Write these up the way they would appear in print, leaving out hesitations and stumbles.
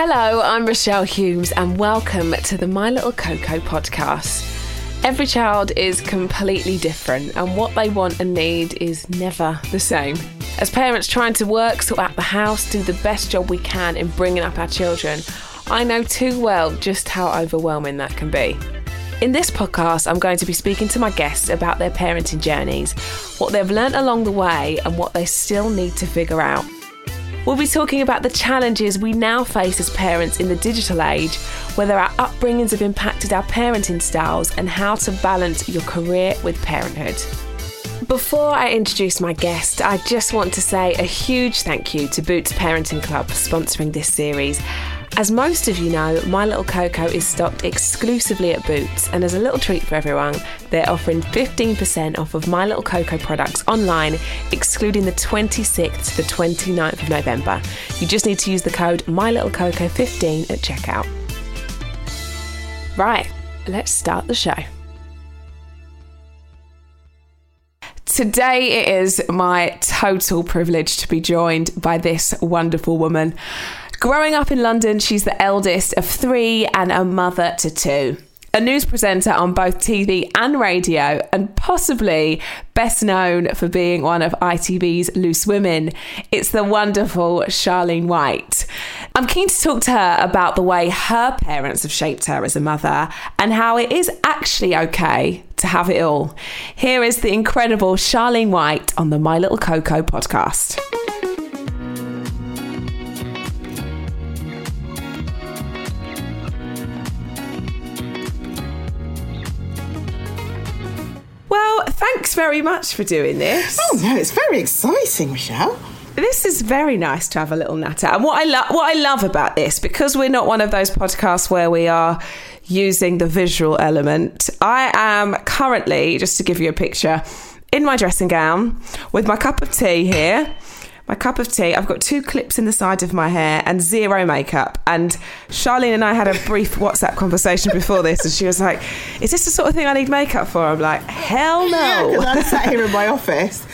Hello, I'm Rochelle Humes and welcome to the My Little Coco podcast. Every child is completely different and what they want and need is never the same. As parents trying to work, sort out the house, do the best job we can in bringing up our children, I know too well just how overwhelming that can be. In this podcast, I'm going to be speaking to my guests about their parenting journeys, what they've learnt along the way and what they still need to figure out. We'll be talking about the challenges we now face as parents in the digital age, whether our upbringings have impacted our parenting styles and how to balance your career with parenthood. Before I introduce my guest, I just want to say a huge thank you to Boots Parenting Club for sponsoring this series. As most of you know, My Little Coco is stocked exclusively at Boots, and as a little treat for everyone, they're offering 15% off of My Little Coco products online, excluding the 26th to the 29th of November. You just need to use the code MyLittleCoco15 at checkout. Right, let's start the show. Today it is my total privilege to be joined by this wonderful woman. Growing up in London, she's the eldest of three and a mother to two. A news presenter on both TV and radio, and possibly best known for being one of ITV's Loose Women, it's the wonderful Charlene White. I'm keen to talk to her about the way her parents have shaped her as a mother and how it is actually okay to have it all. Here is the incredible Charlene White on the My Little Coco podcast. Well, thanks very much for doing this. Oh, no, it's very exciting, Michelle. This is very nice to have a little natter. And what I love about this, because we're not one of those podcasts where we are using the visual element, I am currently, just to give you a picture, in my dressing gown with my cup of tea here. My cup of tea, I've got two clips in the side of my hair and zero makeup. And Charlene and I had a brief WhatsApp conversation before this and she was like, is this the sort of thing I need makeup for? I'm like, hell no. Because I'm sat here in my office,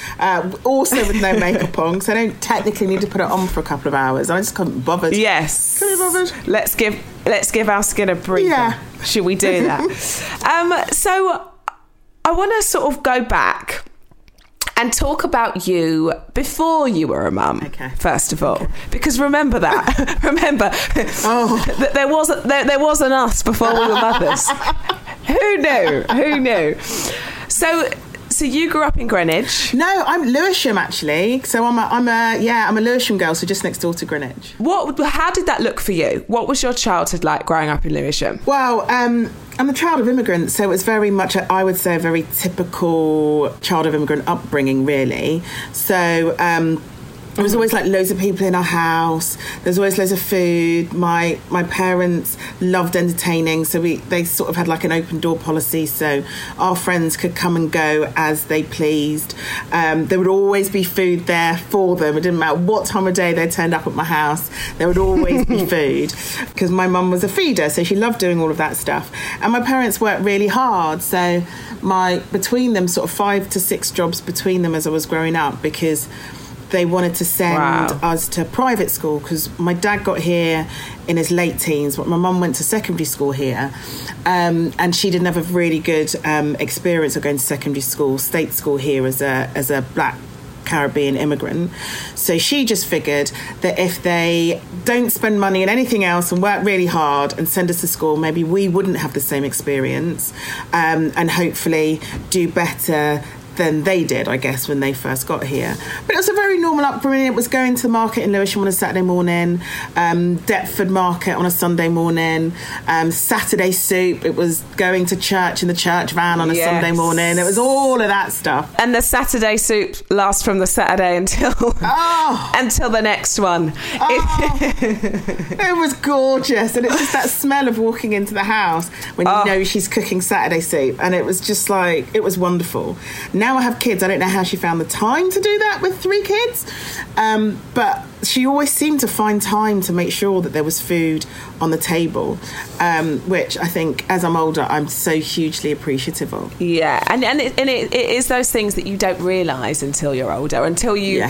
also with no makeup on, so I don't technically need to put it on for a couple of hours. I just couldn't be bothered. Yes. Couldn't be bothered. Let's give our skin a breather. Yeah. Should we do that? So I want to sort of go back and talk about you before you were a mum, okay, first of all. Okay. Because remember that. That there was an us before we were mothers. Who knew? So you grew up in Greenwich? No, I'm Lewisham, actually. So I'm a Lewisham girl, so just next door to Greenwich. How did that look for you? What was your childhood like growing up in Lewisham? Well, I'm the child of immigrants, so it's very much, I would say, a very typical child of immigrant upbringing, really. So there was always like loads of people in our house. There's always loads of food. My parents loved entertaining, so they sort of had like an open door policy, so our friends could come and go as they pleased. There would always be food there for them. It didn't matter what time of day they turned up at my house. There would always be food because my mum was a feeder, so she loved doing all of that stuff. And my parents worked really hard, so between them, sort of 5 to 6 jobs between them as I was growing up, because they wanted to send us to private school because my dad got here in his late teens, but my mum went to secondary school here, and she didn't have a really good experience of going to secondary school, state school here as a black Caribbean immigrant. So she just figured that if they don't spend money on anything else and work really hard and send us to school, maybe we wouldn't have the same experience, and hopefully do better than they did, I guess, when they first got here. But it was a very normal upbringing. It was going to the market in Lewisham on a Saturday morning, Deptford Market on a Sunday morning, Saturday soup. It was going to church in the church van on a Sunday morning. It was all of that stuff. And the Saturday soup lasts from the Saturday until the next one. Oh, it was gorgeous. And it's just that smell of walking into the house when you know she's cooking Saturday soup. And it was just like, it was wonderful. Now I have kids. I don't know how she found the time to do that with 3 kids. But she always seemed to find time to make sure that there was food on the table, which I think as I'm older, I'm so hugely appreciative of. Yeah. And it is those things that you don't realise until you're older, until you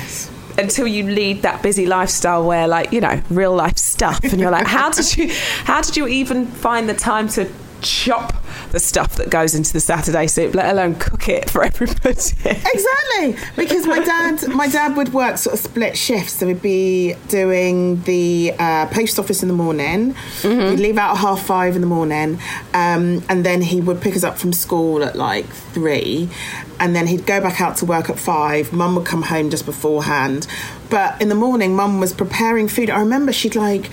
until you lead that busy lifestyle where, like, you know, real life stuff, and you're like, how did you even find the time to chop the stuff that goes into the Saturday soup, let alone cook it for everybody? Exactly, because my dad would work sort of split shifts, so he'd be doing the post office in the morning, mm-hmm. he'd leave out at 5:30 in the morning, and then he would pick us up from school at like 3, and then he'd go back out to work at 5. Mum would come home just beforehand, but in the morning Mum was preparing food. I remember she'd like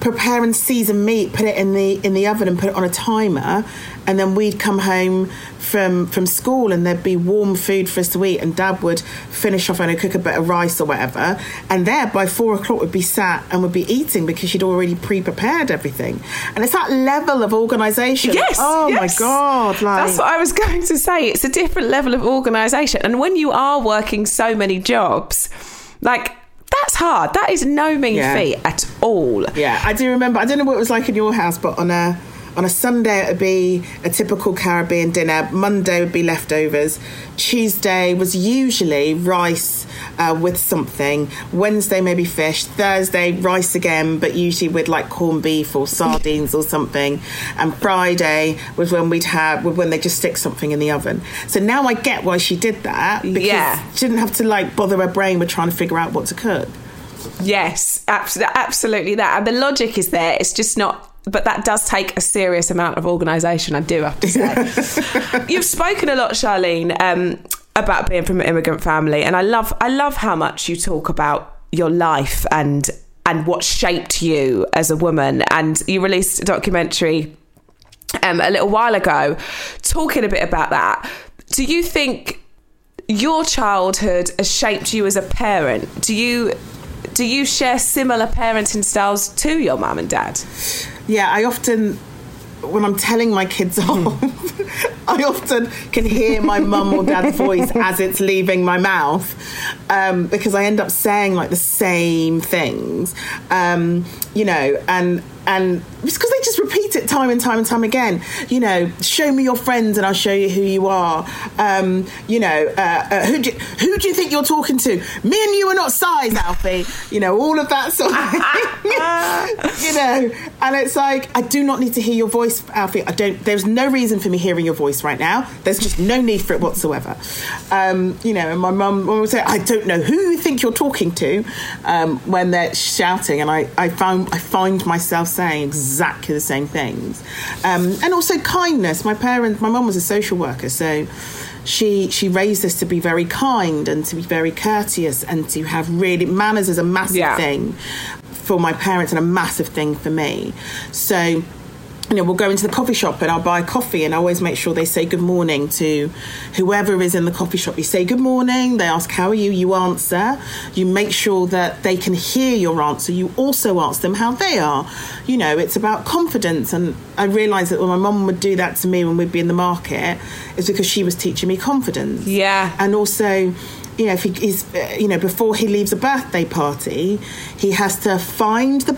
prepare and season meat, put it in the oven and put it on a timer, and then we'd come home from school and there'd be warm food for us to eat, and Dad would finish off and cook a bit of rice or whatever, and there by 4:00 we'd be sat and we'd be eating because she'd already pre-prepared everything. And it's that level of organisation. Yes, oh yes. My God, like, that's what I was going to say, it's a different level of organisation. And when you are working so many jobs, like, that's hard. That is no mean feat at all. Yeah, I do remember. I don't know what it was like in your house, but on a Sunday it would be a typical Caribbean dinner. Monday would be leftovers. Tuesday was usually rice with something. Wednesday maybe fish. Thursday rice again, but usually with like corned beef or sardines or something. And Friday was when they just stick something in the oven. So now I get why she did that, because she didn't have to like bother her brain with trying to figure out what to cook. Yes, absolutely that. And the logic is there. It's just not. But that does take a serious amount of organisation, I do have to say. You've spoken a lot, Charlene, about being from an immigrant family, and I love how much you talk about your life and what shaped you as a woman. And you released a documentary a little while ago talking a bit about that. Do you think your childhood has shaped you as a parent? Do you share similar parenting styles to your mum and dad? Yeah, I often, when I'm telling my kids off, I often can hear my mum or dad's voice as it's leaving my mouth, because I end up saying like the same things, you know, and it's because they just repeat it time and time and time again. You know, show me your friends and I'll show you who you are. You know, who do you think you're talking to? Me and you are not size, Alfie. You know, all of that sort of thing. You know, and it's like, I do not need to hear your voice, Alfie. There's no reason for me hearing your voice right now. There's just no need for it whatsoever. You know, and my mum would say, I don't know who you think you're talking to, when they're shouting. And I find myself saying exactly the same things, and also kindness. My mum was a social worker, so she raised us to be very kind and to be very courteous and to have really manners is a massive thing for my parents and a massive thing for me. So, you know, we'll go into the coffee shop and I'll buy coffee, and I always make sure they say good morning to whoever is in the coffee shop. You say good morning, they ask how are you, you answer, you make sure that they can hear your answer, you also ask them how they are. You know, it's about confidence. And I realised that when my mum would do that to me when we'd be in the market, it's because she was teaching me confidence. Yeah. And also, you know, if before he leaves a birthday party, he has to find the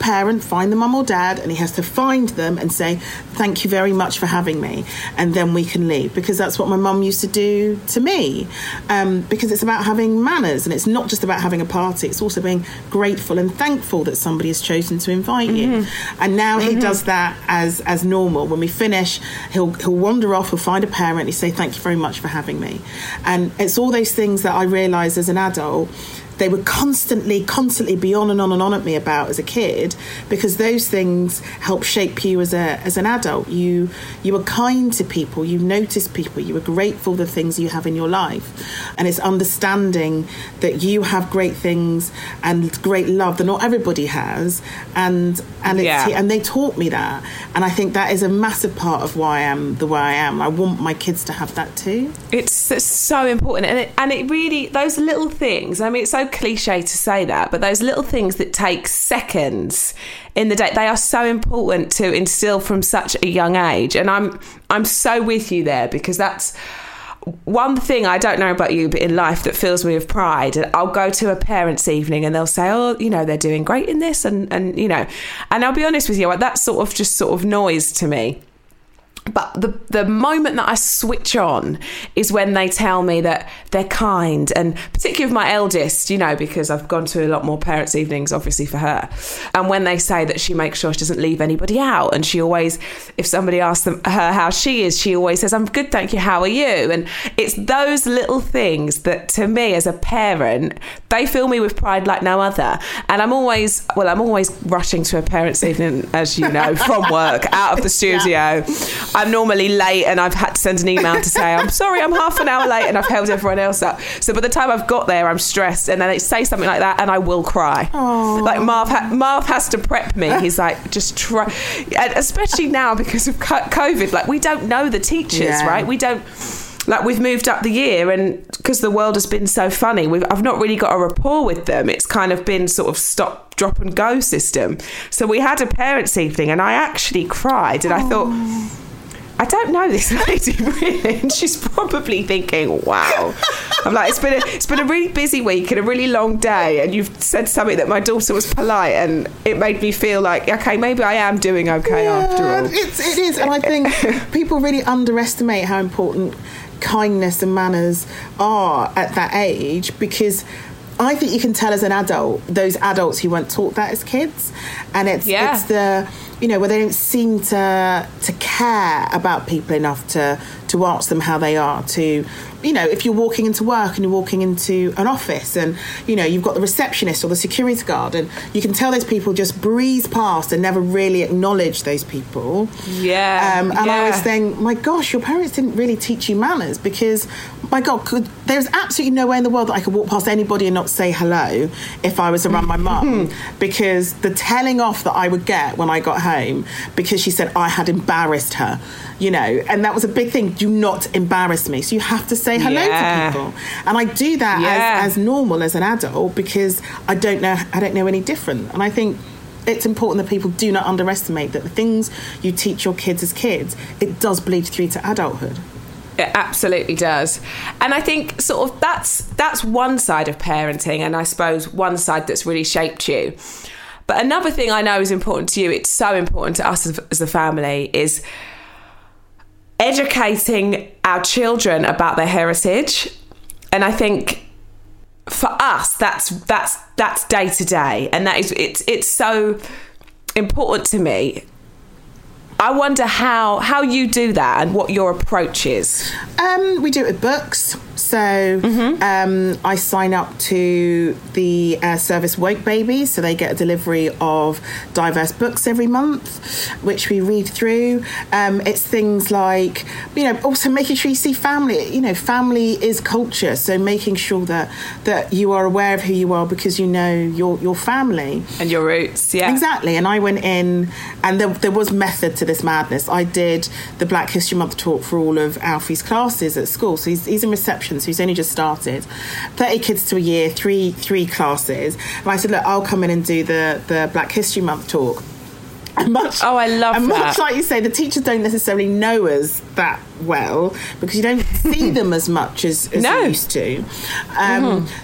mum or dad, and he has to find them and say, thank you very much for having me. And then we can leave, because that's what my mum used to do to me. Because it's about having manners, and it's not just about having a party. It's also being grateful and thankful that somebody has chosen to invite you. And now he does that as normal. When we finish, he'll wander off, he'll find a parent, and he'll say, thank you very much for having me. And it's all those things that I really realised as an adult they would constantly be on and on at me about as a kid, because those things help shape you as an adult. You are kind to people, you notice people, you are grateful for the things you have in your life, and it's understanding that you have great things and great love that not everybody has, and they taught me that, and I think that is a massive part of why I am the way I am. I want my kids to have that too. It's so important, and it really, those little things. I mean, it's so cliche to say that, but those little things that take seconds in the day, they are so important to instill from such a young age. And I'm so with you there, because that's one thing I don't know about you, but in life that fills me with pride. And I'll go to a parents' evening and they'll say, oh, you know, they're doing great in this, and you know, and I'll be honest with you, like, that's sort of just noise to me. But the moment that I switch on is when they tell me that they're kind, and particularly with my eldest, you know, because I've gone to a lot more parents' evenings, obviously, for her. And when they say that she makes sure she doesn't leave anybody out, and she always, if somebody asks her how she is, she always says, "I'm good, thank you, how are you?" And it's those little things that, to me as a parent, they fill me with pride like no other. And I'm always rushing to a parents' evening, as you know, from work, out of the studio. Yeah. I'm normally late, and I've had to send an email to say, "I'm sorry, I'm half an hour late," and I've held everyone else up. So by the time I've got there, I'm stressed, and then they say something like that, and I will cry. Aww. Like Marv has to prep me. He's like, just try, and especially now because of COVID. Like, we don't know the teachers, yeah. right? We don't. Like, we've moved up the year, and because the world has been so funny, I've not really got a rapport with them. It's kind of been sort of stop, drop and go system. So we had a parents' evening, and I actually cried, and I thought, I don't know this lady really, and she's probably thinking, "Wow." I'm like, it's been a really busy week and a really long day, and you've said something that my daughter was polite, and it made me feel like, okay, maybe I am doing okay after all. It is, and I think people really underestimate how important kindness and manners are at that age, because I think you can tell as an adult those adults who weren't taught that as kids, and it's the, you know, where they don't seem to care about people enough to ask them how they are, to, you know, if you're walking into work and you're walking into an office, and, you know, you've got the receptionist or the security guard, and you can tell those people just breeze past and never really acknowledge those people. Yeah. I always think, my gosh, your parents didn't really teach you manners, because, my God, there's absolutely no way in the world that I could walk past anybody and not say hello if I was around my mum, because the telling off that I would get when I got home, because she said I had embarrassed her, you know, and that was a big thing, do not embarrass me. So you have to say hello to people. And I do that as normal as an adult, because I don't know any different. And I think it's important that people do not underestimate that the things you teach your kids as kids, it does bleed through to adulthood. It absolutely does. And I think sort of that's one side of parenting, and I suppose one side that's really shaped you. But another thing I know is important to you, it's so important to us as a family, is educating our children about their heritage. And I think for us, that's day to day, and that is it's so important to me. I wonder how you do that and what your approach is. We do it with books. So I sign up to the service Wake Babies. So they get a delivery of diverse books every month, which we read through. It's things like, you know, also making sure you see family. You know, family is culture. So making sure that you are aware of who you are, because you know your family. And your roots, yeah. Exactly. And I went in, and there was method to this madness. I did the Black History Month talk for all of Alfie's classes at school. So he's in reception. So he's only just started. 30 kids to a year, three classes. And I said, look, I'll come in and do the Black History Month talk. And much like you say, the teachers don't necessarily know us that well, because you don't see them as much as you used to.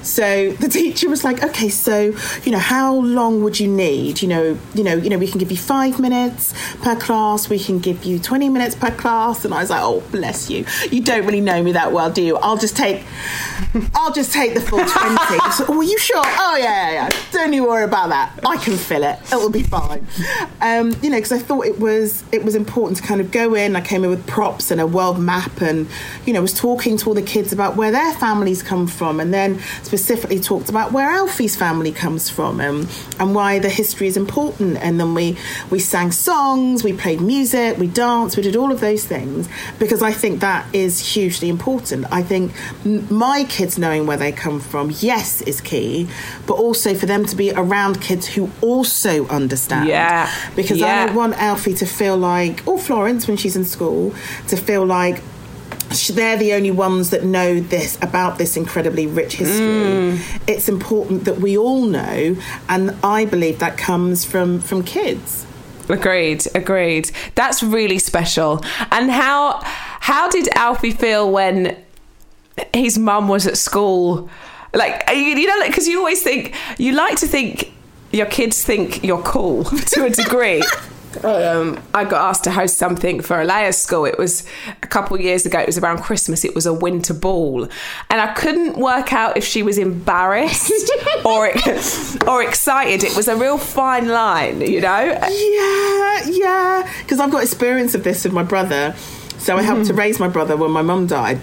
So the teacher was like, okay, so, you know, how long would you need? You know, we can give you 5 minutes per class. We can give you 20 minutes per class. And I was like, oh, bless you. You don't really know me that well, do you? I'll just take the full 20. So, oh, are you sure? Oh, yeah. Don't you worry about that. I can fill it. It will be fine. You know, because I thought it was important to kind of go in. I came in with props and a world map, and, you know, was talking to all the kids about where their families come from, and then specifically talked about where Alfie's family comes from, and why the history is important. And then we sang songs, we played music, we danced, we did all of those things, because I think that is hugely important. I think my kids knowing where they come from, yes, is key, but also for them to be around kids who also understand. Yeah. Because I don't want Alfie to feel like, or Florence when she's in school, to feel like they're the only ones that know this about this incredibly rich history. It's important that we all know, and I believe that comes from kids. Agreed. That's really special. And how did Alfie feel when his mum was at school? Like, you know, because you always think, you like to think your kids think you're cool to a degree. I got asked to host something for a layer school. It was a couple of years ago. It was around Christmas. It was a winter ball, and I couldn't work out if she was embarrassed or excited. It was a real fine line, you know. Yeah. Because I've got experience of this with my brother. So I helped to raise my brother when my mum died.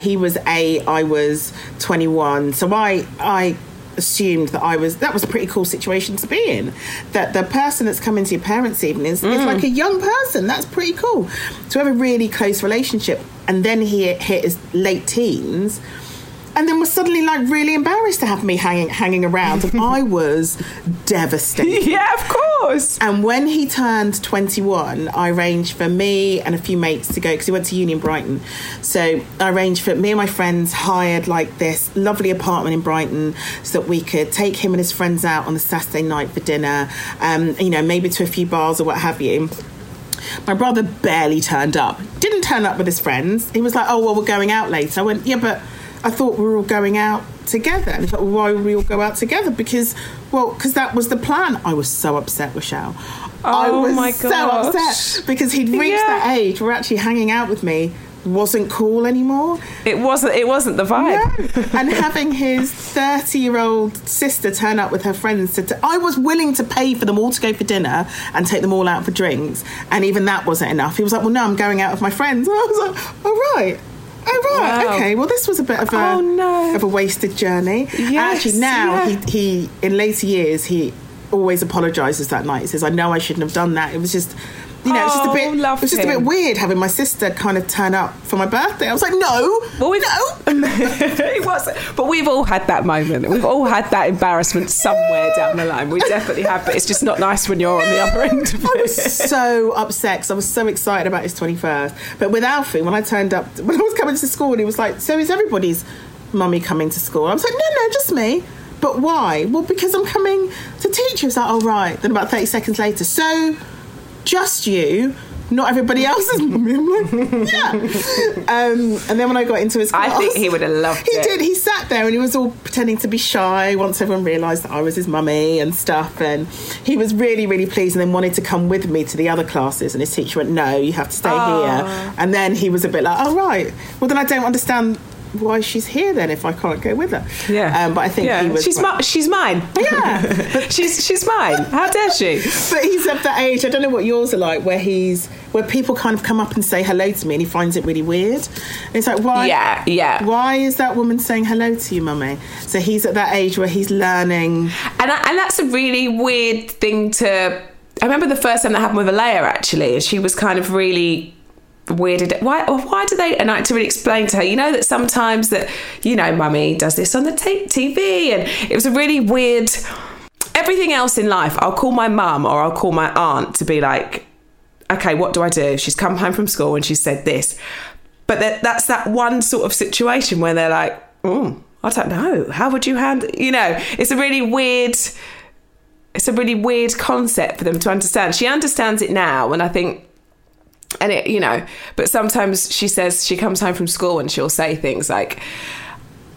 He was 8. I was 21. So I assumed that that was a pretty cool situation to be in, that the person that's coming to your parents' evening is like a young person. That's pretty cool to have a really close relationship. And then he hit his late teens and then was suddenly like really embarrassed to have me hanging around. And I was devastated. Yeah, of course. And when he turned 21, I arranged for me and a few mates to go, because he went to Union Brighton. So I arranged for me and my friends hired like this lovely apartment in Brighton so that we could take him and his friends out on a Saturday night for dinner, maybe to a few bars or what have you. My brother barely turned up. Didn't turn up with his friends. He was like, oh, well, we're going out later. I went, yeah, but I thought we were all going out together. And I thought, well, why would we all go out together? Because that was the plan. I was so upset, Rochelle. I was so upset because he'd reached that age where actually hanging out with me wasn't cool anymore. It wasn't the vibe. No. And having his 30-year-old sister turn up with her friends. I was willing to pay for them all to go for dinner and take them all out for drinks. And even that wasn't enough. He was like, well, no, I'm going out with my friends. And I was like, all right. Oh, right. Wow. Okay. Well, this was a bit of a wasted journey. Yes, actually, now he in later years he always apologises that night. He says, "I know I shouldn't have done that. It was just, a bit weird having my sister kind of turn up for my birthday." I was like, "No, it wasn't." But we've all had that moment. We've all had that embarrassment somewhere down the line. We definitely have. But it's just not nice when you're on the other end of it. I was so upset because I was so excited about his 21st. But with Alfie, when I turned up, when I was coming to school, and he was like, "So is everybody's mummy coming to school?" I was like, "No, just me." But why? Well, because I'm coming to teach you. It's like, "Oh right." Then about 30 seconds later, so. Just you, not everybody else's. Yeah. And then when I got into his class, I think he would have loved it. He did. He sat there and he was all pretending to be shy once everyone realised that I was his mummy and stuff. And he was really, really pleased and then wanted to come with me to the other classes. And his teacher went, no, you have to stay here. And then he was a bit like, oh, right. Well, then I don't understand why she's here then if I can't go with her. Yeah. But I think he was... she's mine. Yeah. she's mine. How dare she? But he's at that age, I don't know what yours are like, where people kind of come up and say hello to me and he finds it really weird. And it's like, why? Yeah. Why is that woman saying hello to you, mummy? So he's at that age where he's learning. And that's a really weird thing to... I remember the first time that happened with Alea, actually, and she was kind of really... weirded. Why do they? And I had to really explain to her, you know, that sometimes that, you know, mummy does this on the TV, and it was a really weird. Everything else in life, I'll call my mum or I'll call my aunt to be like, okay, what do I do? She's come home from school and she said this, but that's that one sort of situation where they're like, oh, I don't know, how would you handle? You know, it's a really weird. It's a really weird concept for them to understand. She understands it now, and I think. And it, you know, but sometimes she says she comes home from school and she'll say things like,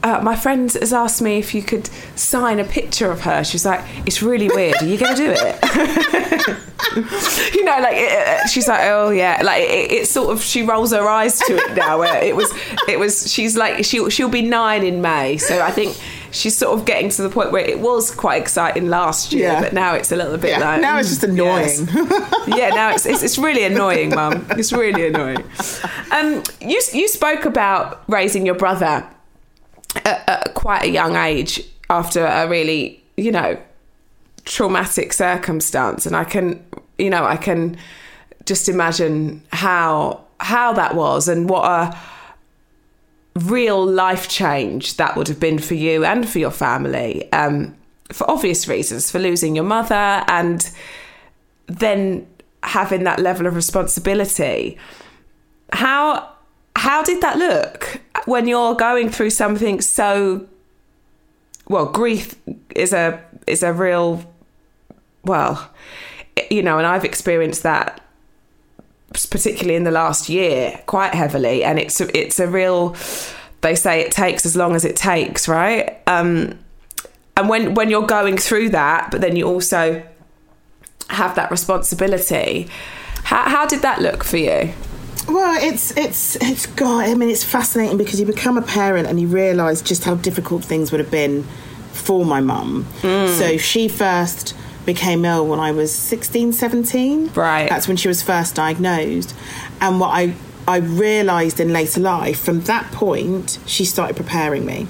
my friend has asked me if you could sign a picture of her. She's like, it's really weird. Are you going to do it? You know, like, she's like, oh, yeah. Like, it's sort of, she rolls her eyes to it now. Where it was, she's like, she'll be 9 in May. So I think she's sort of getting to the point where it was quite exciting last year, but now it's a little bit like... Now it's just annoying. Yeah, now it's really annoying, Mum. It's really annoying. You spoke about raising your brother at quite a young age after a really, you know, traumatic circumstance. And I can just imagine how that was and what a real life change that would have been for you and for your family, for obvious reasons, for losing your mother and then having that level of responsibility. How did that look when you're going through something so, well, grief is a real, well, you know, and I've experienced that particularly in the last year quite heavily, and it's a real, they say it takes as long as it takes, right? And when you're going through that, but then you also have that responsibility. How did that look for you? Well, it's God. I mean, it's fascinating because you become a parent and you realise just how difficult things would have been for my mum. Mm. So she first became ill when I was 16, 17. Right. That's when she was first diagnosed. And what I realised in later life, from that point, she started preparing me.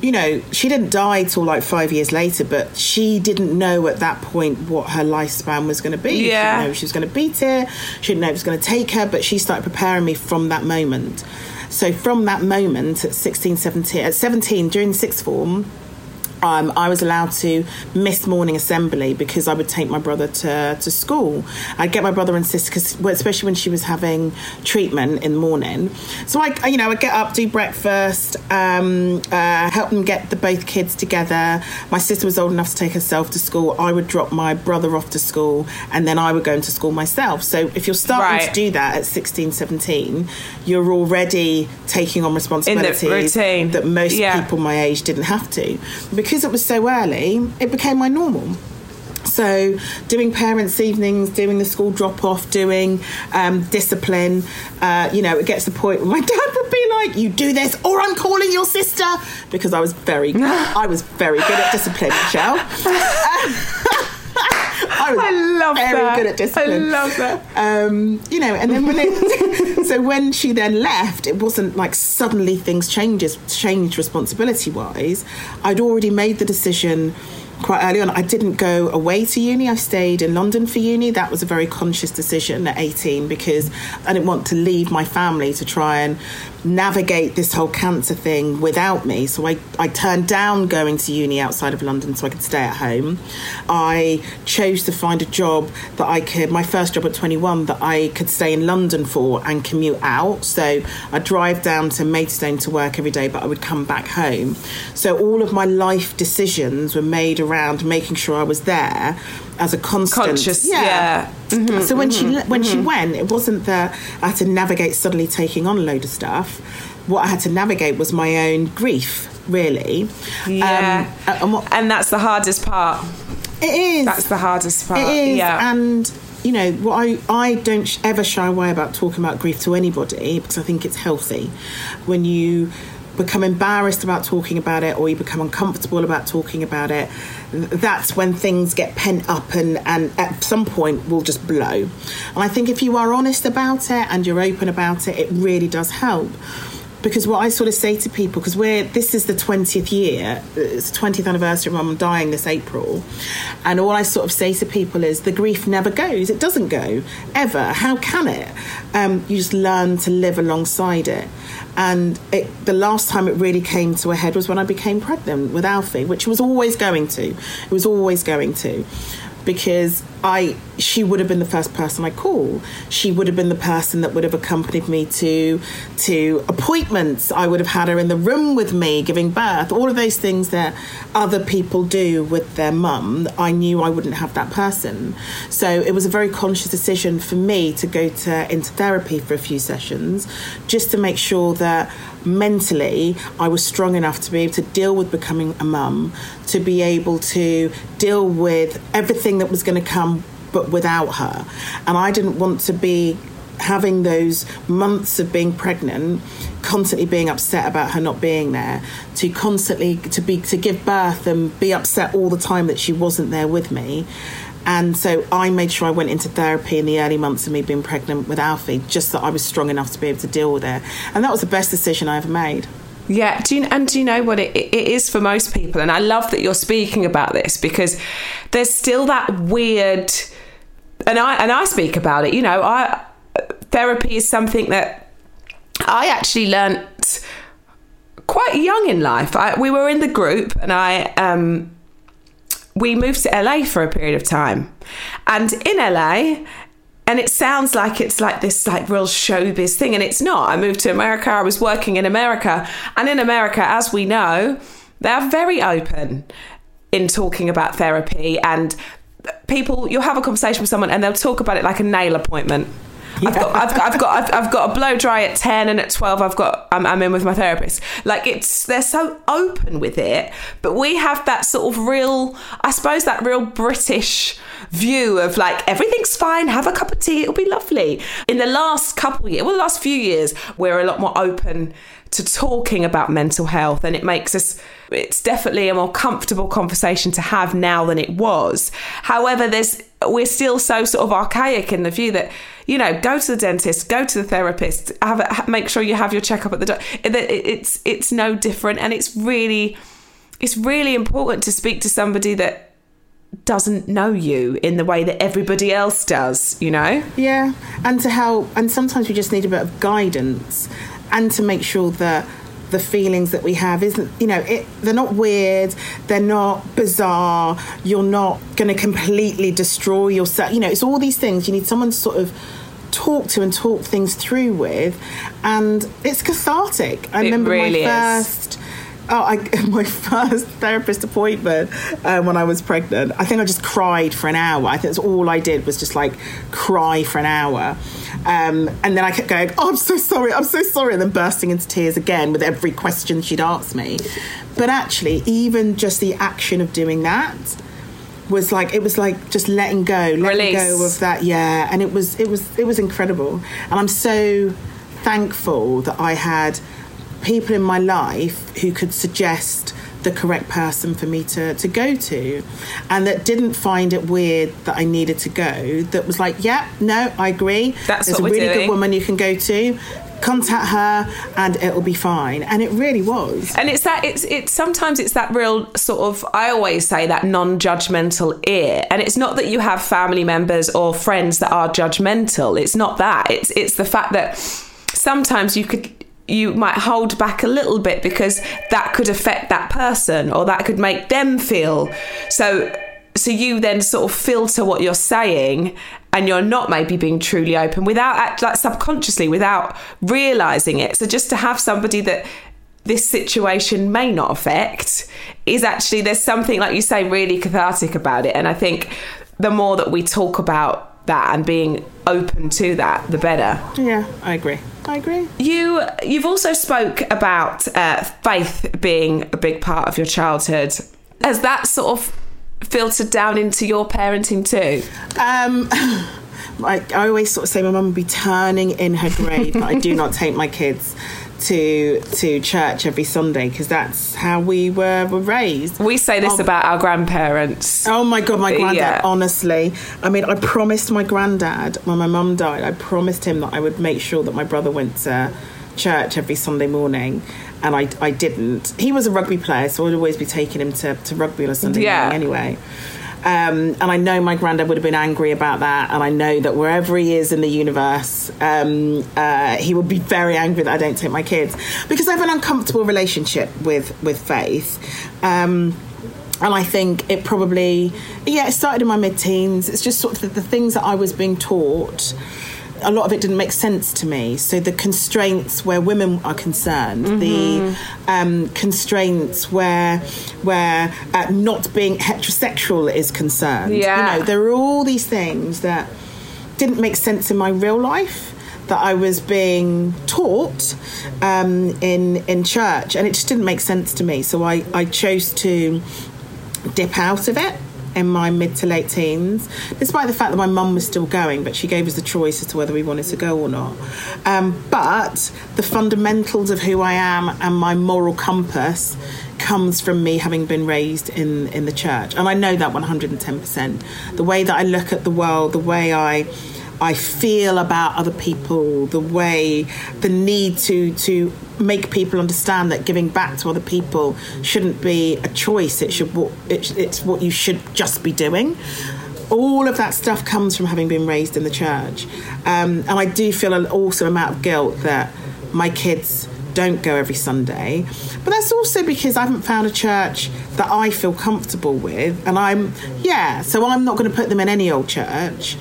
You know, she didn't die till like 5 years later, but she didn't know at that point what her lifespan was going to be. Yeah. She didn't know if she was going to beat it. She didn't know it was going to take her, but she started preparing me from that moment. So from that moment at 16, 17, at 17 during sixth form, I was allowed to miss morning assembly because I would take my brother to school. I'd get my brother and sister, cause, especially when she was having treatment in the morning. So I'd get up, do breakfast, help them get both kids together. My sister was old enough to take herself to school. I would drop my brother off to school and then I would go into school myself. So if you're starting to do that at 16, 17, you're already taking on responsibilities that most people my age didn't have to. Because it was so early, it became my normal. So doing parents' evenings, doing the school drop-off, doing discipline, it gets to the point where my dad would be like, you do this or I'm calling your sister, because I was very good at discipline, Michelle. I love that. And then when she then left, it wasn't like suddenly things changed responsibility-wise. I'd already made the decision quite early on. I didn't go away to uni. I stayed in London for uni. That was a very conscious decision at 18 because I didn't want to leave my family to try and navigate this whole cancer thing without me. So I turned down going to uni outside of London so I could stay at home. I chose to find a job that my first job at 21, that I could stay in London for and commute out. So I drive down to Maidstone to work every day, but I would come back home. So all of my life decisions were made around making sure I was there as a constant. Conscious, yeah. Mm-hmm, so when she went, it wasn't that I had to navigate suddenly taking on a load of stuff. What I had to navigate was my own grief, really. Yeah. And that's the hardest part. It is. That's the hardest part. It is. Yeah. And, what I don't ever shy away about talking about grief to anybody because I think it's healthy. When you become embarrassed about talking about it or you become uncomfortable about talking about it, that's when things get pent up and at some point will just blow. And I think if you are honest about it and you're open about it, it really does help. Because what I sort of say to people, because this is the 20th year, it's the 20th anniversary of Mum dying this April, and all I sort of say to people is the grief never goes. It doesn't go, ever. How can it? You just learn to live alongside it. And the last time it really came to a head was when I became pregnant with Alfie, which was always going to. It was always going to. Because she would have been the first person I call. She would have been the person that would have accompanied me to appointments. I would have had her in the room with me giving birth. All of those things that other people do with their mum, I knew I wouldn't have that person. So it was a very conscious decision for me to go into therapy for a few sessions just to make sure that mentally I was strong enough to be able to deal with becoming a mum, to be able to deal with everything that was going to come but without her. And I didn't want to be having those months of being pregnant, constantly being upset about her not being there, to give birth and be upset all the time that she wasn't there with me. And so I made sure I went into therapy in the early months of me being pregnant with Alfie, just that I was strong enough to be able to deal with it. And that was the best decision I ever made. Yeah, do you know what it is for most people? And I love that you're speaking about this because there's still that weird, and I speak about it. Therapy is something that I actually learnt quite young in life. We were in the group, and we moved to LA for a period of time, and in LA. And it sounds like it's like this like real showbiz thing. And it's not. I moved to America. I was working in America. And in America, as we know, they're very open in talking about therapy. And people, you'll have a conversation with someone and they'll talk about it like a nail appointment. Yeah. I've got a blow dry at 10 and at 12 I'm in with my therapist. Like they're so open with it, but we have that sort of real, I suppose that real British view of like, everything's fine, have a cup of tea, it'll be lovely. In the last couple of years, well, the last few years, we're a lot more open to talking about mental health, and it makes us, it's definitely a more comfortable conversation to have now than it was. However, we're still so sort of archaic in the view that, you know, go to the dentist, go to the therapist, make sure you have your checkup at the doctor. It's no different, and it's really important to speak to somebody that doesn't know you in the way that everybody else does, you know? Yeah, and to help, and sometimes we just need a bit of guidance, and to make sure that the feelings that we have isn't, you know, they're not weird, they're not bizarre, you're not going to completely destroy yourself. You know, it's all these things. You need someone to sort of talk to and talk things through with, and it's cathartic. My first therapist appointment when I was pregnant, I think I just cried for an hour. I think that's all I did was just like cry for an hour. And then I kept going, oh, I'm so sorry. And then bursting into tears again with every question she'd asked me. But actually, even just the action of doing that was like just letting go of that. Yeah. And it was incredible. And I'm so thankful that I had people in my life who could suggest the correct person for me to go to, and that didn't find it weird that I needed to go, that was like, yeah, no, I agree, there's a really good woman you can go to, contact her and it'll be fine. And it really was. And it's sometimes that real sort of, I always say, that non-judgmental ear. And it's not that you have family members or friends that are judgmental, it's not that, it's the fact that sometimes you might hold back a little bit because that could affect that person, or that could make them feel. So you then sort of filter what you're saying, and you're not maybe being truly open subconsciously, without realising it. So just to have somebody that this situation may not affect is actually, there's something, like you say, really cathartic about it. And I think the more that we talk about that and being open to that, the better. Yeah, I agree. You've also spoke about faith being a big part of your childhood. Has that sort of filtered down into your parenting too? I always sort of say my mum would be turning in her grave that I do not take my kids to church every Sunday, because that's how we were raised. We say this about our grandparents. Oh my God, my granddad, yeah. Honestly. I mean, I promised my granddad, when my mum died, I promised him that I would make sure that my brother went to church every Sunday morning, and I didn't. He was a rugby player, so I'd always be taking him to rugby on a Sunday morning anyway. And I know my granddad would have been angry about that. And I know that wherever he is in the universe, he would be very angry that I don't take my kids, because I have an uncomfortable relationship with faith. And I think it probably, it started in my mid-teens. It's just sort of the things that I was being taught. A lot of it didn't make sense to me. So the constraints where women are concerned, mm-hmm. the constraints where not being heterosexual is concerned. Yeah. You know, there are all these things that didn't make sense in my real life that I was being taught in church, and it just didn't make sense to me. So I chose to dip out of it in my mid to late teens, despite the fact that my mum was still going, but she gave us the choice as to whether we wanted to go or not. But the fundamentals of who I am and my moral compass comes from me having been raised in the church. And I know that 110%. The way that I look at the world, the way I feel about other people, the need to make people understand that giving back to other people shouldn't be a choice. It's what you should just be doing. All of that stuff comes from having been raised in the church. And I do feel an awesome amount of guilt that my kids don't go every Sunday. But that's also because I haven't found a church that I feel comfortable with. And I'm not going to put them in any old church.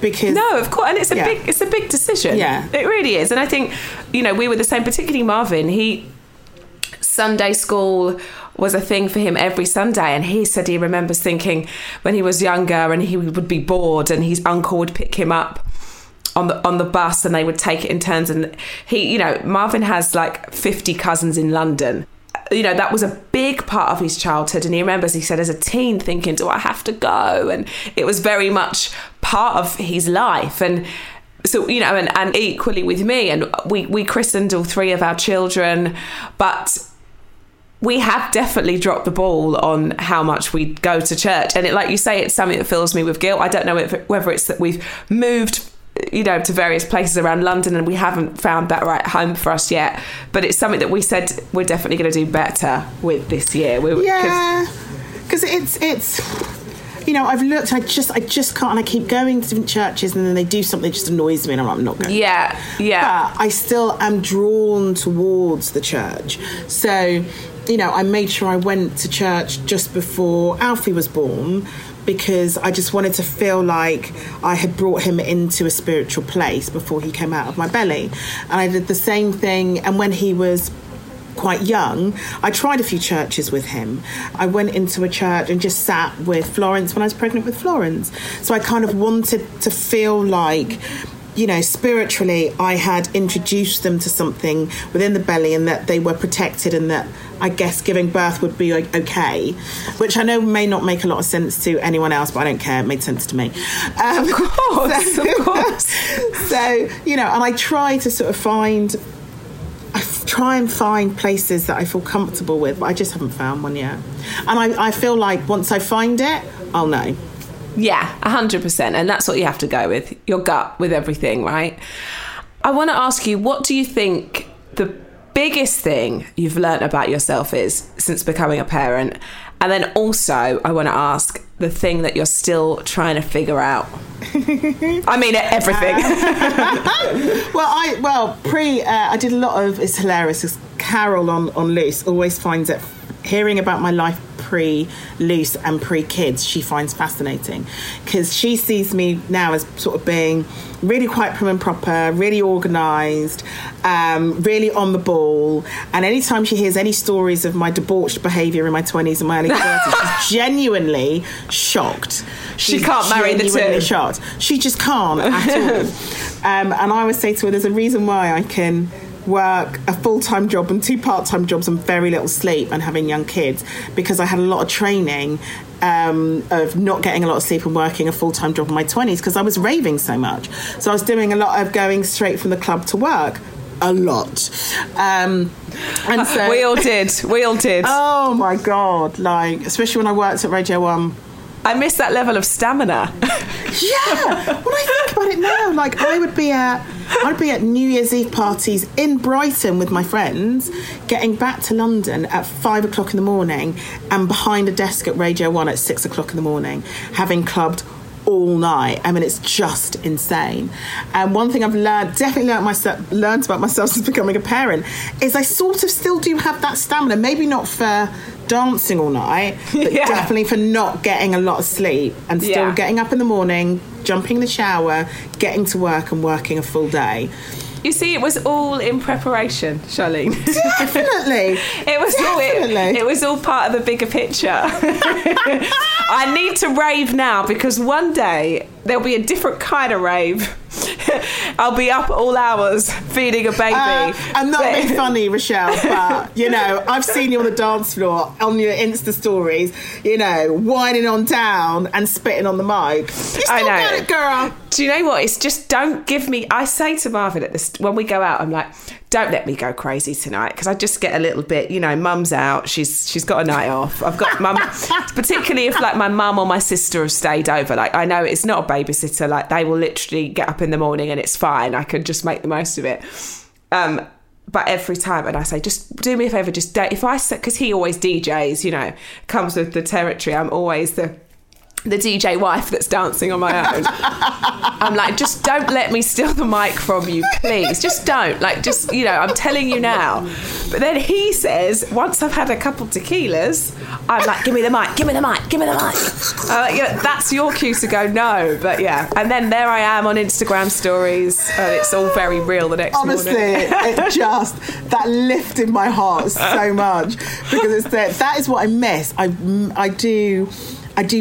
Because, no, of course, and it's a big decision. Yeah, it really is. And I think, you know, we were the same. Particularly Marvin, Sunday school was a thing for him every Sunday, and he said he remembers thinking when he was younger, and he would be bored, and his uncle would pick him up on the bus, and they would take it in turns. And he, you know, Marvin has like 50 cousins in London. you know, that was a big part of his childhood. And he remembers, he said, as a teen thinking, do I have to go? And it was very much part of his life. And so, you know, and equally with me, and we christened all three of our children, but we have definitely dropped the ball on how much we go to church. And it, like you say, it's something that fills me with guilt. I don't know whether it's that we've moved, you know, to various places around London and we haven't found that right home for us yet, but it's something that we said we're definitely going to do better with this year. Because it's, you know, I've looked, I just can't, and I keep going to different churches and then they do something that just annoys me and I'm like, I'm not going. Yeah. But I still am drawn towards the church. So, you know, I made sure I went to church just before Alfie was born, because I just wanted to feel like I had brought him into a spiritual place before he came out of my belly. And I did the same thing. And when he was quite young, I tried a few churches with him. I went into a church and just sat with Florence when I was pregnant with Florence. So I kind of wanted to feel like, you know, spiritually, I had introduced them to something within the belly and that they were protected and that I guess giving birth would be okay, which I know may not make a lot of sense to anyone else, but I don't care. It made sense to me. Of course. So, you know, and I try to sort of find places that I feel comfortable with, but I just haven't found one yet. And I feel like once I find it, I'll know. Yeah, 100%. And that's what you have to go with, your gut with everything, right? I want to ask you, what do you think the biggest thing you've learnt about yourself is since becoming a parent? And then also, I want to ask the thing that you're still trying to figure out. I mean, everything. I did a lot of, it's hilarious, because Carol on Loose always finds it, hearing about my life pre-Loose and pre-kids, she finds fascinating, because she sees me now as sort of being really quite prim and proper, really organised, really on the ball. And anytime she hears any stories of my debauched behaviour in my 20s and my early 30s, she's genuinely shocked. She can't marry the two. Shocked. She just can't at all. And I always say to her, there's a reason why I can work a full-time job and two part-time jobs and very little sleep and having young kids, because I had a lot of training of not getting a lot of sleep and working a full-time job in my 20s, because I was raving so much. So I was doing a lot of going straight from the club to work, a lot. And so we all did. Oh my God, like, especially when I worked at Radio One. I miss that level of stamina. Yeah, when I think about it now, like, I'd be at New Year's Eve parties in Brighton with my friends, getting back to London at 5 o'clock in the morning and behind a desk at Radio One at 6 o'clock in the morning, having clubbed all night. I mean, it's just insane. And one thing I've learned about myself since becoming a parent is I sort of still do have that stamina, maybe not for dancing all night, but definitely for not getting a lot of sleep and still getting up in the morning, jumping in the shower, getting to work and working a full day. You see, it was all in preparation, Charlene. Definitely. It was all part of the bigger picture. I need to rave now, because one day there'll be a different kind of rave. I'll be up all hours feeding a baby. I'm not being funny, Rochelle, but, you know, I've seen you on the dance floor, on your Insta stories, you know, whining on down and spitting on the mic. I know. Got it, girl. Do you know what? It's just, don't give me... I say to Marvin at this, when we go out, I'm like, don't let me go crazy tonight, because I just get a little bit, you know, mum's out. She's got a night off. I've got mum... particularly if, like, my mum or my sister have stayed over. Like, I know it's not a babysitter. Like, they will literally get up in the morning and it's fine. I can just make the most of it. But every time, and I say, just do me a favour, just... if I say... because he always DJs, you know, comes with the territory. I'm always the DJ wife that's dancing on my own. I'm like, just don't let me steal the mic from you, please. Just don't. Like, just, you know, I'm telling you now. But then he says, once I've had a couple tequilas, I'm like, give me the mic. Yeah, that's your cue to go, no. But yeah. And then there I am on Instagram stories. And it's all very real the next morning. Honestly, that lifted my heart so much. Because that is what I miss. I do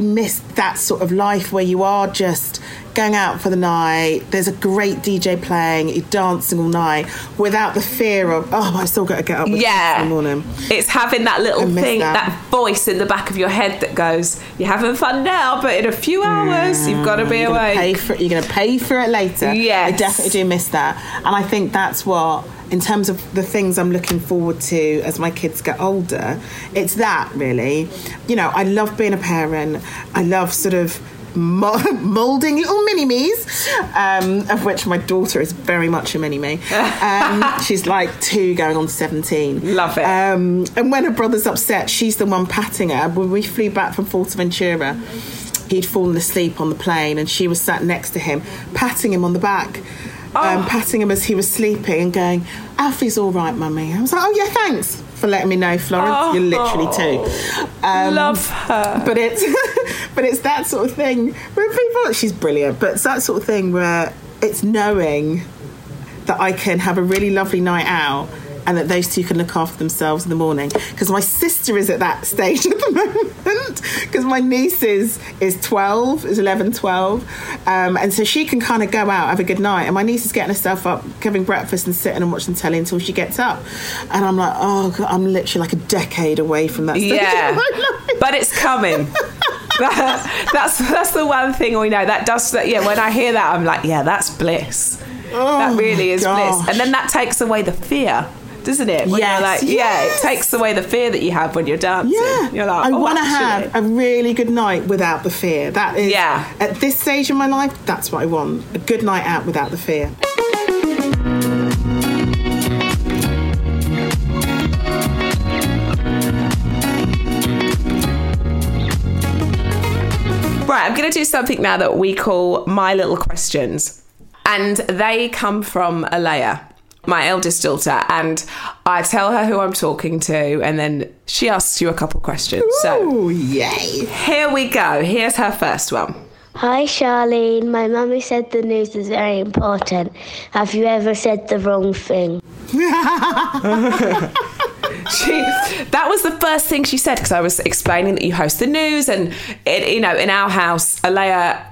miss that sort of life where you are just going out for the night, there's a great DJ playing, you're dancing all night without the fear of, oh, I still got to get up with in the morning. It's having that little thing, that voice in the back of your head that goes, you're having fun now, but in a few hours, you've got to be awake. You're going to pay for it later. Yes. I definitely do miss that. And I think that's what, in terms of the things I'm looking forward to as my kids get older, it's that really. You know, I love being a parent. I love sort of moulding little mini-me's, of which my daughter is very much a mini-me. She's like 2 going on 17. Love it. And when her brother's upset, she's the one patting her. When we flew back from Fuerteventura, he'd fallen asleep on the plane and she was sat next to him, patting him on the back. Patting him as he was sleeping and going, Alfie's all right, mummy. I was like, oh yeah, thanks for letting me know, Florence. You're literally 2. Love her. But it's but it's that sort of thing where people, she's brilliant, but it's that sort of thing where it's knowing that I can have a really lovely night out and that those two can look after themselves in the morning. Because my sister is at that stage at the moment, because my niece is 12, is 11, 12. And so she can kind of go out, have a good night. And my niece is getting herself up, having breakfast and sitting and watching telly until she gets up. And I'm like, oh, God, I'm literally like a decade away from that stage. Yeah, but it's coming. That's the one thing we know. That does, yeah, when I hear that, I'm like, yeah, that's bliss. Oh, that really is bliss. And then that takes away the fear, doesn't it? When you're like, yeah, it takes away the fear that you have when you're dancing. Yeah. You're like, I want to have a really good night without the fear. That is, at this stage in my life, that's what I want. A good night out without the fear. Right, I'm going to do something now that we call My Little Questions. And they come from Alea, my eldest daughter, and I tell her who I'm talking to and then she asks you a couple questions. Ooh, so yay. Here we go. Here's her first one. Hi Charlene, my mummy said the news is very important. Have you ever said the wrong thing? That was the first thing she said, because I was explaining that you host the news and, it, you know, in our house, Alea,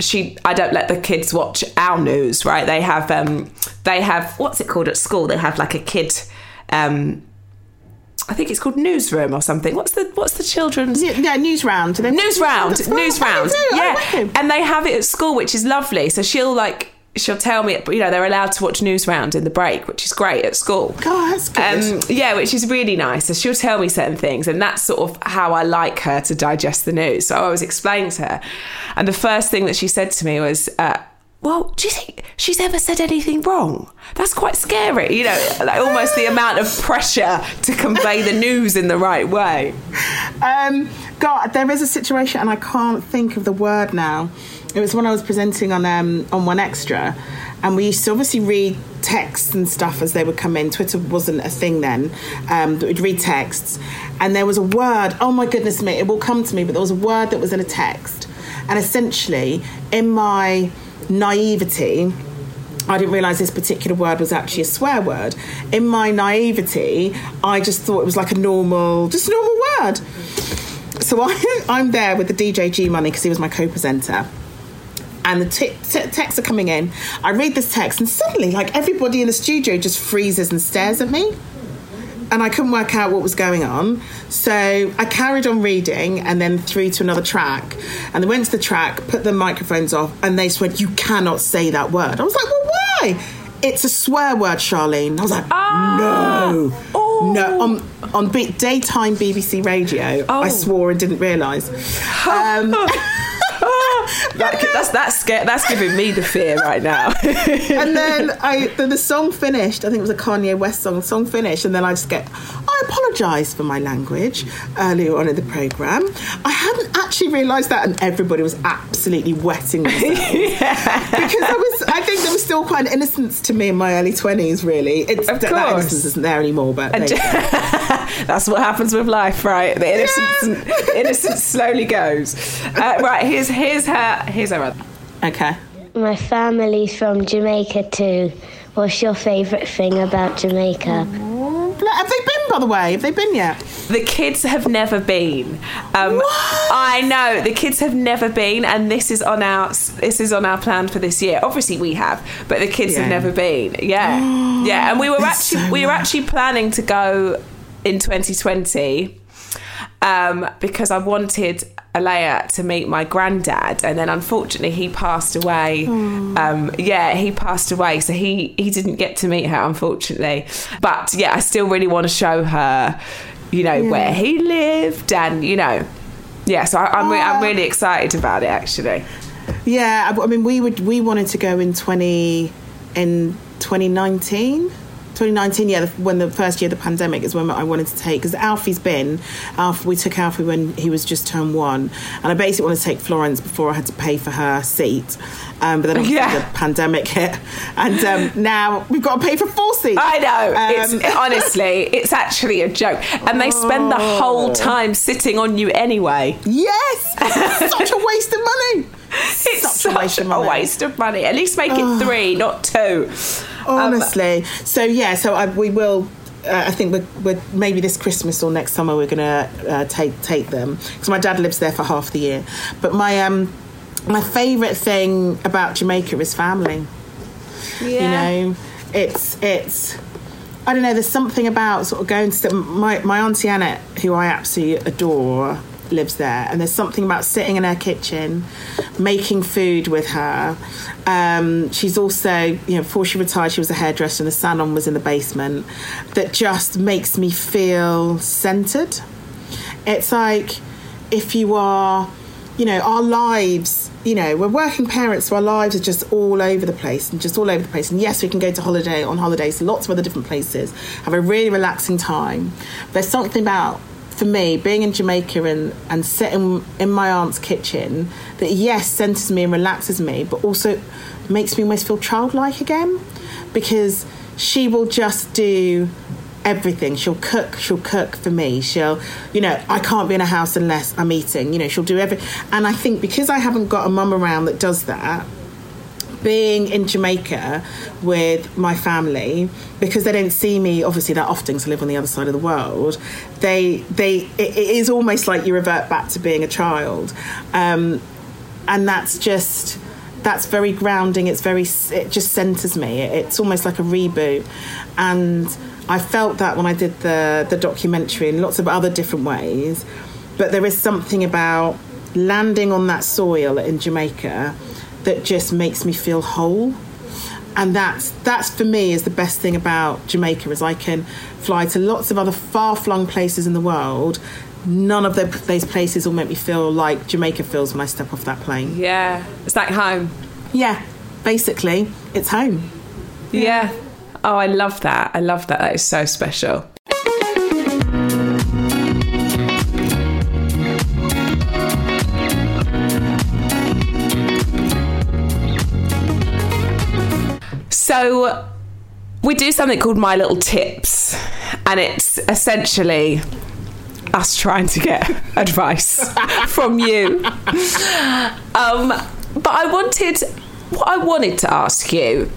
I don't let the kids watch our news, right? They have what's it called at school? They have like a kid, I think it's called Newsroom or something. What's the children's... Yeah, Newsround. Newsround. Yeah, and they have it at school, which is lovely. So she'll tell me, you know, they're allowed to watch Newsround in the break, which is great at school. God, that's good. Yeah, which is really nice. So she'll tell me certain things, and that's sort of how I like her to digest the news. So I always explain to her. And the first thing that she said to me was, well, do you think she's ever said anything wrong? That's quite scary, you know, like almost the amount of pressure to convey the news in the right way. God, there is a situation, and I can't think of the word now. It was when I was presenting on One Extra, and we used to obviously read texts and stuff as they would come in. Twitter wasn't a thing then, that we'd read texts. And there was a word, oh my goodness me, it will come to me, but there was a word that was in a text. And essentially, in my naivety, I didn't realise this particular word was actually a swear word. In my naivety, I just thought it was like a normal word. So I'm there with the DJ G-Money, because he was my co-presenter. And the texts are coming in. I read this text and suddenly, like, everybody in the studio just freezes and stares at me. And I couldn't work out what was going on. So I carried on reading and then through to another track. And they went to the track, put the microphones off, and they said, you cannot say that word. I was like, well, why? It's a swear word, Charlene. I was like, no. Oh. No. On daytime BBC radio, I swore and didn't realise. That's giving me the fear right now. And then the song finished. I think it was a Kanye West song. The song finished, and then I just get, I apologise for my language earlier on in the programme. I hadn't actually realised that, and everybody was absolutely wetting themselves. Because I think there was still quite an innocence to me in my early 20s. Really, that innocence isn't there anymore. But that's what happens with life, right? The innocence, innocence slowly goes. Right, here's her other. Okay. My family's from Jamaica too. What's your favourite thing about Jamaica? Have they been, by the way? Have they been yet? The kids have never been. What? I know, the kids have never been, and this is on our plan for this year. Obviously we have, but the kids have never been. Yeah. Yeah, and we were actually planning to go in 2020 because I wanted Alea to meet my granddad, and then unfortunately he passed away. So he didn't get to meet her, unfortunately. But yeah, I still really want to show her, where he lived, and so I'm really excited about it, actually. Yeah, I mean, we wanted to go in 2019. 2019, when the first year of the pandemic is when I wanted to take, because we took Alfie when he was just turned 1, and I basically wanted to take Florence before I had to pay for her seat, but then the pandemic hit, and now we've got to pay for 4 seats. I know, it's actually a joke, and they spend the whole time sitting on you anyway. Yes, it's such a waste of money. It's such a waste of money. At least make it 3, not 2. Honestly. We will. I think we're maybe this Christmas or next summer we're gonna take them, because my dad lives there for half the year. But my my favourite thing about Jamaica is family. Yeah. It's I don't know. There's something about sort of going to my auntie Annette, who I absolutely adore, lives there, and there's something about sitting in her kitchen making food with her. She's also, before she retired, she was a hairdresser and the salon was in the basement. That just makes me feel centered. It's like, if you are, our lives, we're working parents, so our lives are just all over the place and and yes, we can go on holidays, lots of other different places, have a really relaxing time. There's something about, for me, being in Jamaica and sitting in my aunt's kitchen, that yes, centres me and relaxes me, but also makes me almost feel childlike again, because she will just do everything. She'll cook for me. She'll, I can't be in a house unless I'm eating. She'll do everything. And I think because I haven't got a mum around that does that, being in Jamaica with my family, because they don't see me obviously that often, because I live on the other side of the world, it is almost like you revert back to being a child, and that's very grounding. It just centres me. It's almost like a reboot, and I felt that when I did the documentary in lots of other different ways. But there is something about landing on that soil in Jamaica that just makes me feel whole, and that's for me is the best thing about Jamaica. Is I can fly to lots of other far-flung places in the world, none of those places will make me feel like Jamaica feels when I step off that plane. Yeah, it's like home. Yeah, basically it's home. Yeah. Oh, I love that. That is so special. So we do something called My Little Tips, and it's essentially us trying to get advice from you. But what I wanted to ask you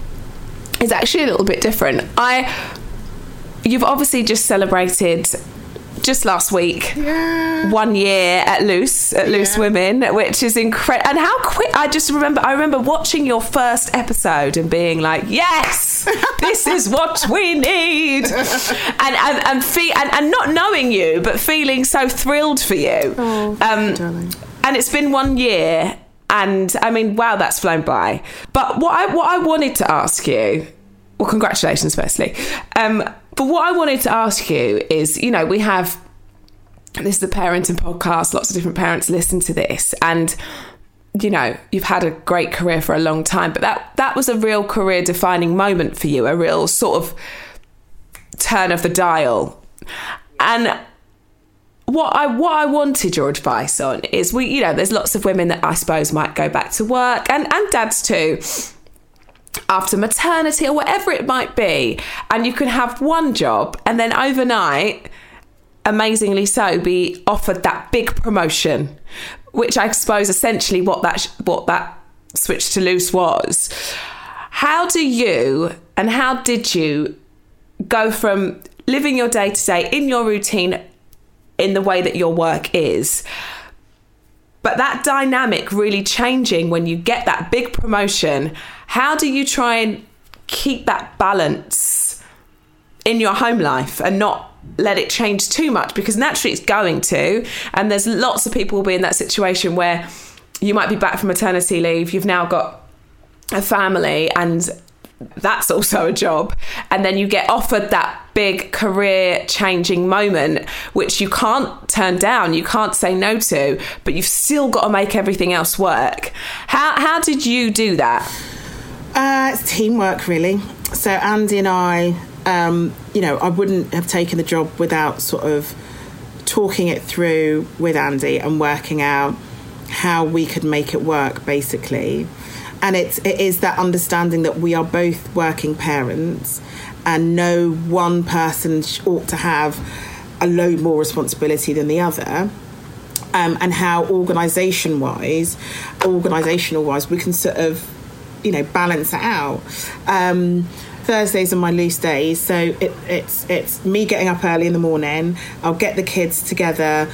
is actually a little bit different. You've obviously just celebrated, just last week, 1 year at Loose Women, which is incredible. And how quick, I remember watching your first episode and being like, yes, this is what we need. and not knowing you, but feeling so thrilled for you. Oh, darling. And it's been 1 year, and I mean, wow, that's flown by. But what I wanted to ask you, well, congratulations, firstly. But what I wanted to ask you is, we have, this is a parenting podcast, lots of different parents listen to this, and, you've had a great career for a long time, but that was a real career defining moment for you, a real sort of turn of the dial. And what I wanted your advice on is, there's lots of women that I suppose might go back to work, and dads too, after maternity or whatever it might be, and you can have one job and then overnight, amazingly so, be offered that big promotion, which I suppose essentially what that switch to Loose was. How did you go from living your day to day in your routine in the way that your work is. But that dynamic really changing when you get that big promotion, how do you try and keep that balance in your home life and not let it change too much? Because naturally it's going to, and there's lots of people will be in that situation where you might be back from maternity leave, you've now got a family and that's also a job, and then you get offered that big career changing moment which you can't turn down, you can't say no to, but you've still got to make everything else work. How did you do that? It's teamwork really. So Andy and I, I wouldn't have taken the job without sort of talking it through with Andy and working out how we could make it work basically. And it is that understanding that we are both working parents and no one person ought to have a load more responsibility than the other, and how organisational-wise, we can sort of, balance it out. Thursdays are my loose days, so it's me getting up early in the morning. I'll get the kids together,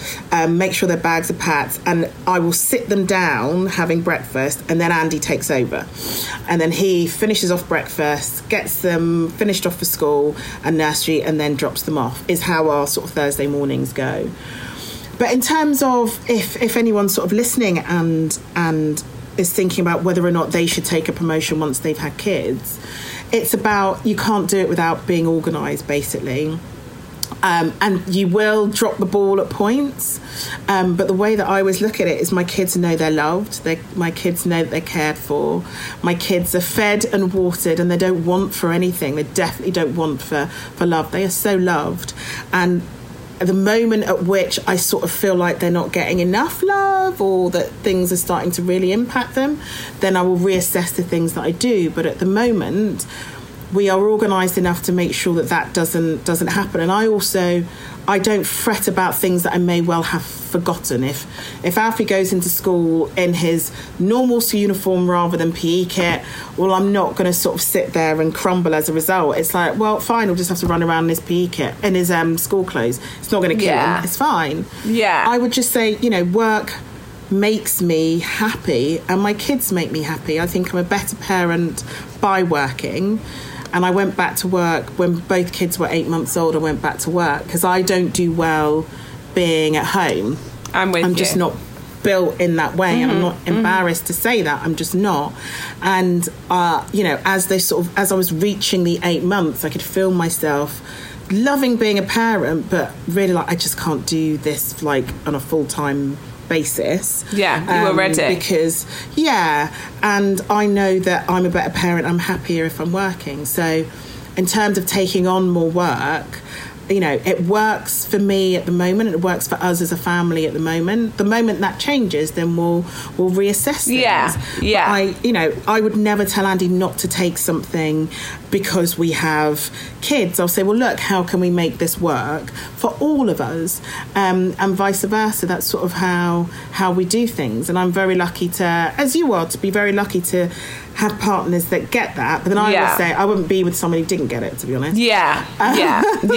make sure their bags are packed, and I will sit them down having breakfast, and then Andy takes over. And then he finishes off breakfast, gets them finished off for school and nursery, and then drops them off, is how our sort of Thursday mornings go. But in terms of if anyone's sort of listening and is thinking about whether or not they should take a promotion once they've had kids, it's about you can't do it without being organised, basically. And you will drop the ball at points. But the way that I always look at it is my kids know they're loved. My kids know that they're cared for. My kids are fed and watered and they don't want for anything. They definitely don't want for love. They are so loved. And at the moment at which I sort of feel like they're not getting enough love or that things are starting to really impact them, then I will reassess the things that I do. But at the moment, we are organised enough to make sure that that doesn't happen. And I don't fret about things that I may well have forgotten. If Alfie goes into school in his normal uniform rather than PE kit, well, I'm not going to sort of sit there and crumble as a result. It's like, well, fine, he'll just have to run around in his PE kit, in his school clothes. It's not going to kill him. It's fine. Yeah. I would just say, work makes me happy and my kids make me happy. I think I'm a better parent by working. And I went back to work when both kids were 8 months old. I went back to work because I don't do well being at home. I'm just not built in that way. Mm-hmm. And I'm not embarrassed to say that. I'm just not. And, as I was reaching the 8 months, I could feel myself loving being a parent, but really I just can't do this on a full-time basis. Yeah, you were ready. Because, and I know that I'm a better parent, I'm happier if I'm working. So in terms of taking on more work, it works for me at the moment and it works for us as a family at the moment. The moment that changes, then we'll reassess things. Yeah, yeah. But I would never tell Andy not to take something because we have kids. I'll say, well, look, how can we make this work for all of us? And vice versa. That's sort of how we do things. And I'm very lucky to have partners that get that. But then I would say I wouldn't be with someone who didn't get it, to be honest. Yeah, yeah. So.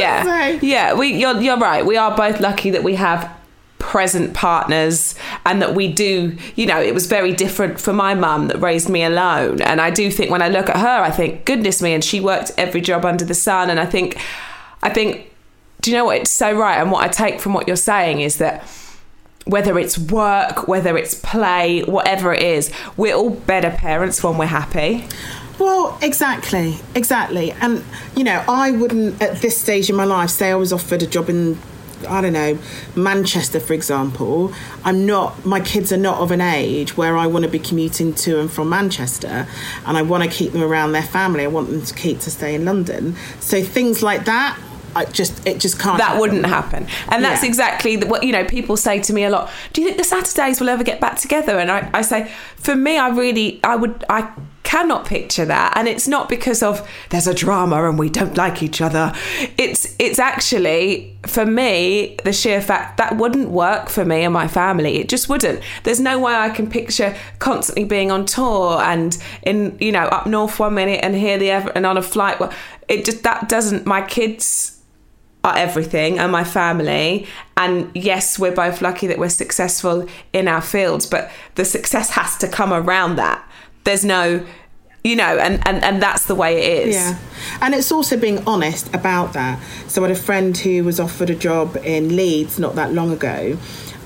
Yeah, you're right. We are both lucky that we have present partners and that we do, it was very different for my mum that raised me alone. And I do think when I look at her, I think, goodness me, and she worked every job under the sun. And I think, do you know what? It's so right. And what I take from what you're saying is that whether it's work, whether it's play, whatever it is, we're all better parents when we're happy. Well, exactly. And, I wouldn't at this stage in my life say I was offered a job in, I don't know, Manchester, for example. My kids are not of an age where I want to be commuting to and from Manchester, and I want to keep them around their family. I want them to stay in London. So things like that, it just can't. That happen. Wouldn't happen, and that's exactly what people say to me a lot. Do you think the Saturdays will ever get back together? And I say, for me, I cannot picture that. And it's not because of there's a drama and we don't like each other. It's actually for me the sheer fact that wouldn't work for me and my family. It just wouldn't. There's no way I can picture constantly being on tour and in up north one minute and here the other and on a flight. Well, it just that doesn't my kids. are everything, and my family. And yes, we're both lucky that we're successful in our fields, but the success has to come around that. There's no, you know, and that's the way it is. Yeah. And it's also being honest about that. So I had a friend who was offered a job in Leeds not that long ago,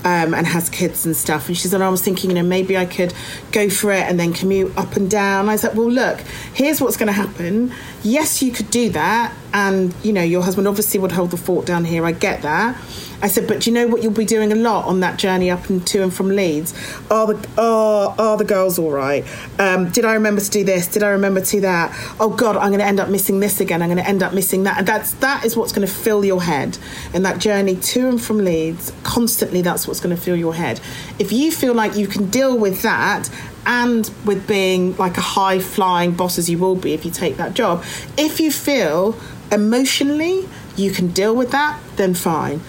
and has kids and stuff. And she said, I was thinking, you know, maybe I could go for it and then commute up and down. I said, well, look, here's what's going to happen. Yes, you could do that. And, you know, your husband obviously would hold the fort down here. I get that. I said, but do you know what you'll be doing a lot on that journey up and to and from Leeds? Are the girls all right? Did I remember to do this? Did I remember to do that? Oh, God, I'm going to end up missing this again. I'm going to end up missing that. And that is what's going to fill your head. And that journey to and from Leeds, constantly, that's what's going to fill your head. If you feel like you can deal with that, and with being like a high-flying boss, as you will be if you take that job, if you feel emotionally you can deal with that, then fine.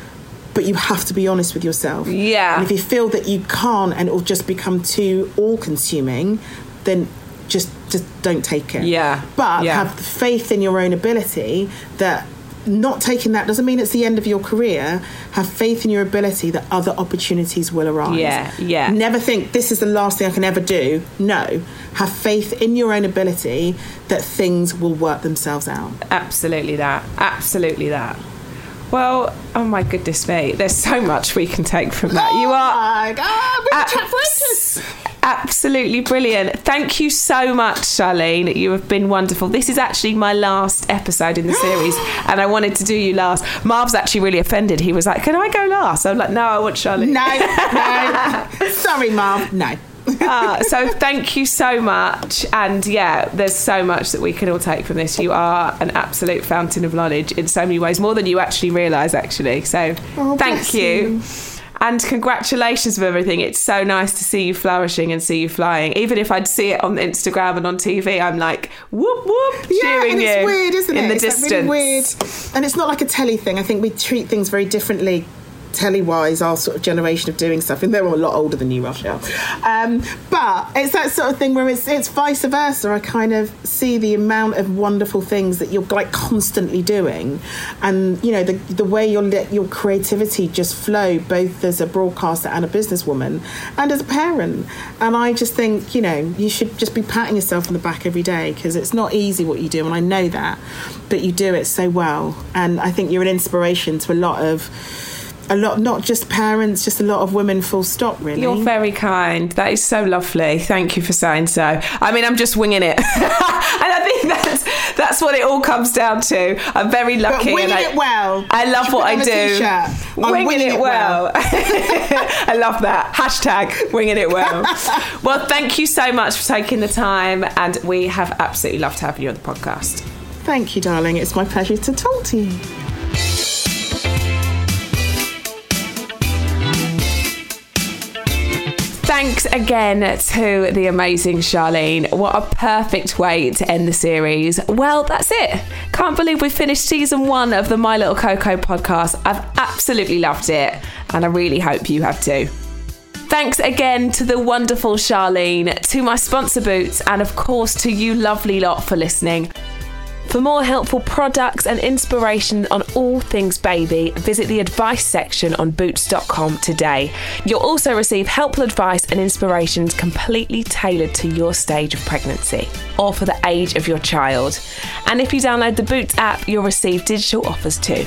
But you have to be honest with yourself. Yeah. And if you feel that you can't and it'll just become too all-consuming, then just don't take it. Yeah. But have the faith in your own ability that not taking that doesn't mean it's the end of your career. Have faith in your ability that other opportunities will arise. Yeah, yeah. Never think this is the last thing I can ever do. No. Have faith in your own ability that things will work themselves out. Absolutely that. Absolutely that. Well, oh my goodness me, there's so much we can take from that. You are... Oh my God, we're chat focus. Absolutely brilliant. Thank you so much, Charlene. You have been wonderful. This is actually my last episode in the series, and I wanted to do you last. Marv's actually really offended. He was like, can I go last? I'm like, no, I want Charlene. No. Sorry, Marv. No. So thank you so much, and yeah, there's so much that we can all take from this. You are an absolute fountain of knowledge in so many ways, more than you actually realise actually, so thank you. And congratulations for everything. It's so nice to see you flourishing and see you flying. Even if I'd see it on Instagram and on TV, I'm like, whoop, whoop, cheering you. Yeah, and it's weird, isn't it? In the distance. Like really weird. And it's not like a telly thing. I think we treat things very differently telly-wise, our sort of generation of doing stuff, and they're all a lot older than you, Rochelle. But it's that sort of thing where it's vice versa. I kind of see the amount of wonderful things that you're like constantly doing, and you know the way you let your creativity just flow, both as a broadcaster and a businesswoman, and as a parent. And I just think, you know, you should just be patting yourself on the back every day, because it's not easy what you do, and I know that, but you do it so well, and I think you're an inspiration to a lot, not just parents, just a lot of women, full stop, really. You're very kind. That is so lovely. Thank you for saying so. I mean, I'm just winging it. And I think that's what it all comes down to. I'm very lucky. But winging it well. I love what I do. I'm winging it well. I love that. Hashtag winging it well. Well, thank you so much for taking the time. And we have absolutely loved to have you on the podcast. Thank you, darling. It's my pleasure to talk to you. Thanks again to the amazing Charlene. What a perfect way to end the series. Well, that's it. Can't believe we finished season 1 of the My Little Coco podcast. I've absolutely loved it, and I really hope you have too. Thanks again to the wonderful Charlene, to my sponsor Boots, and of course to you lovely lot for listening. For more helpful products and inspiration on all things baby, visit the advice section on Boots.com today. You'll also receive helpful advice and inspirations completely tailored to your stage of pregnancy or for the age of your child. And if you download the Boots app, you'll receive digital offers too.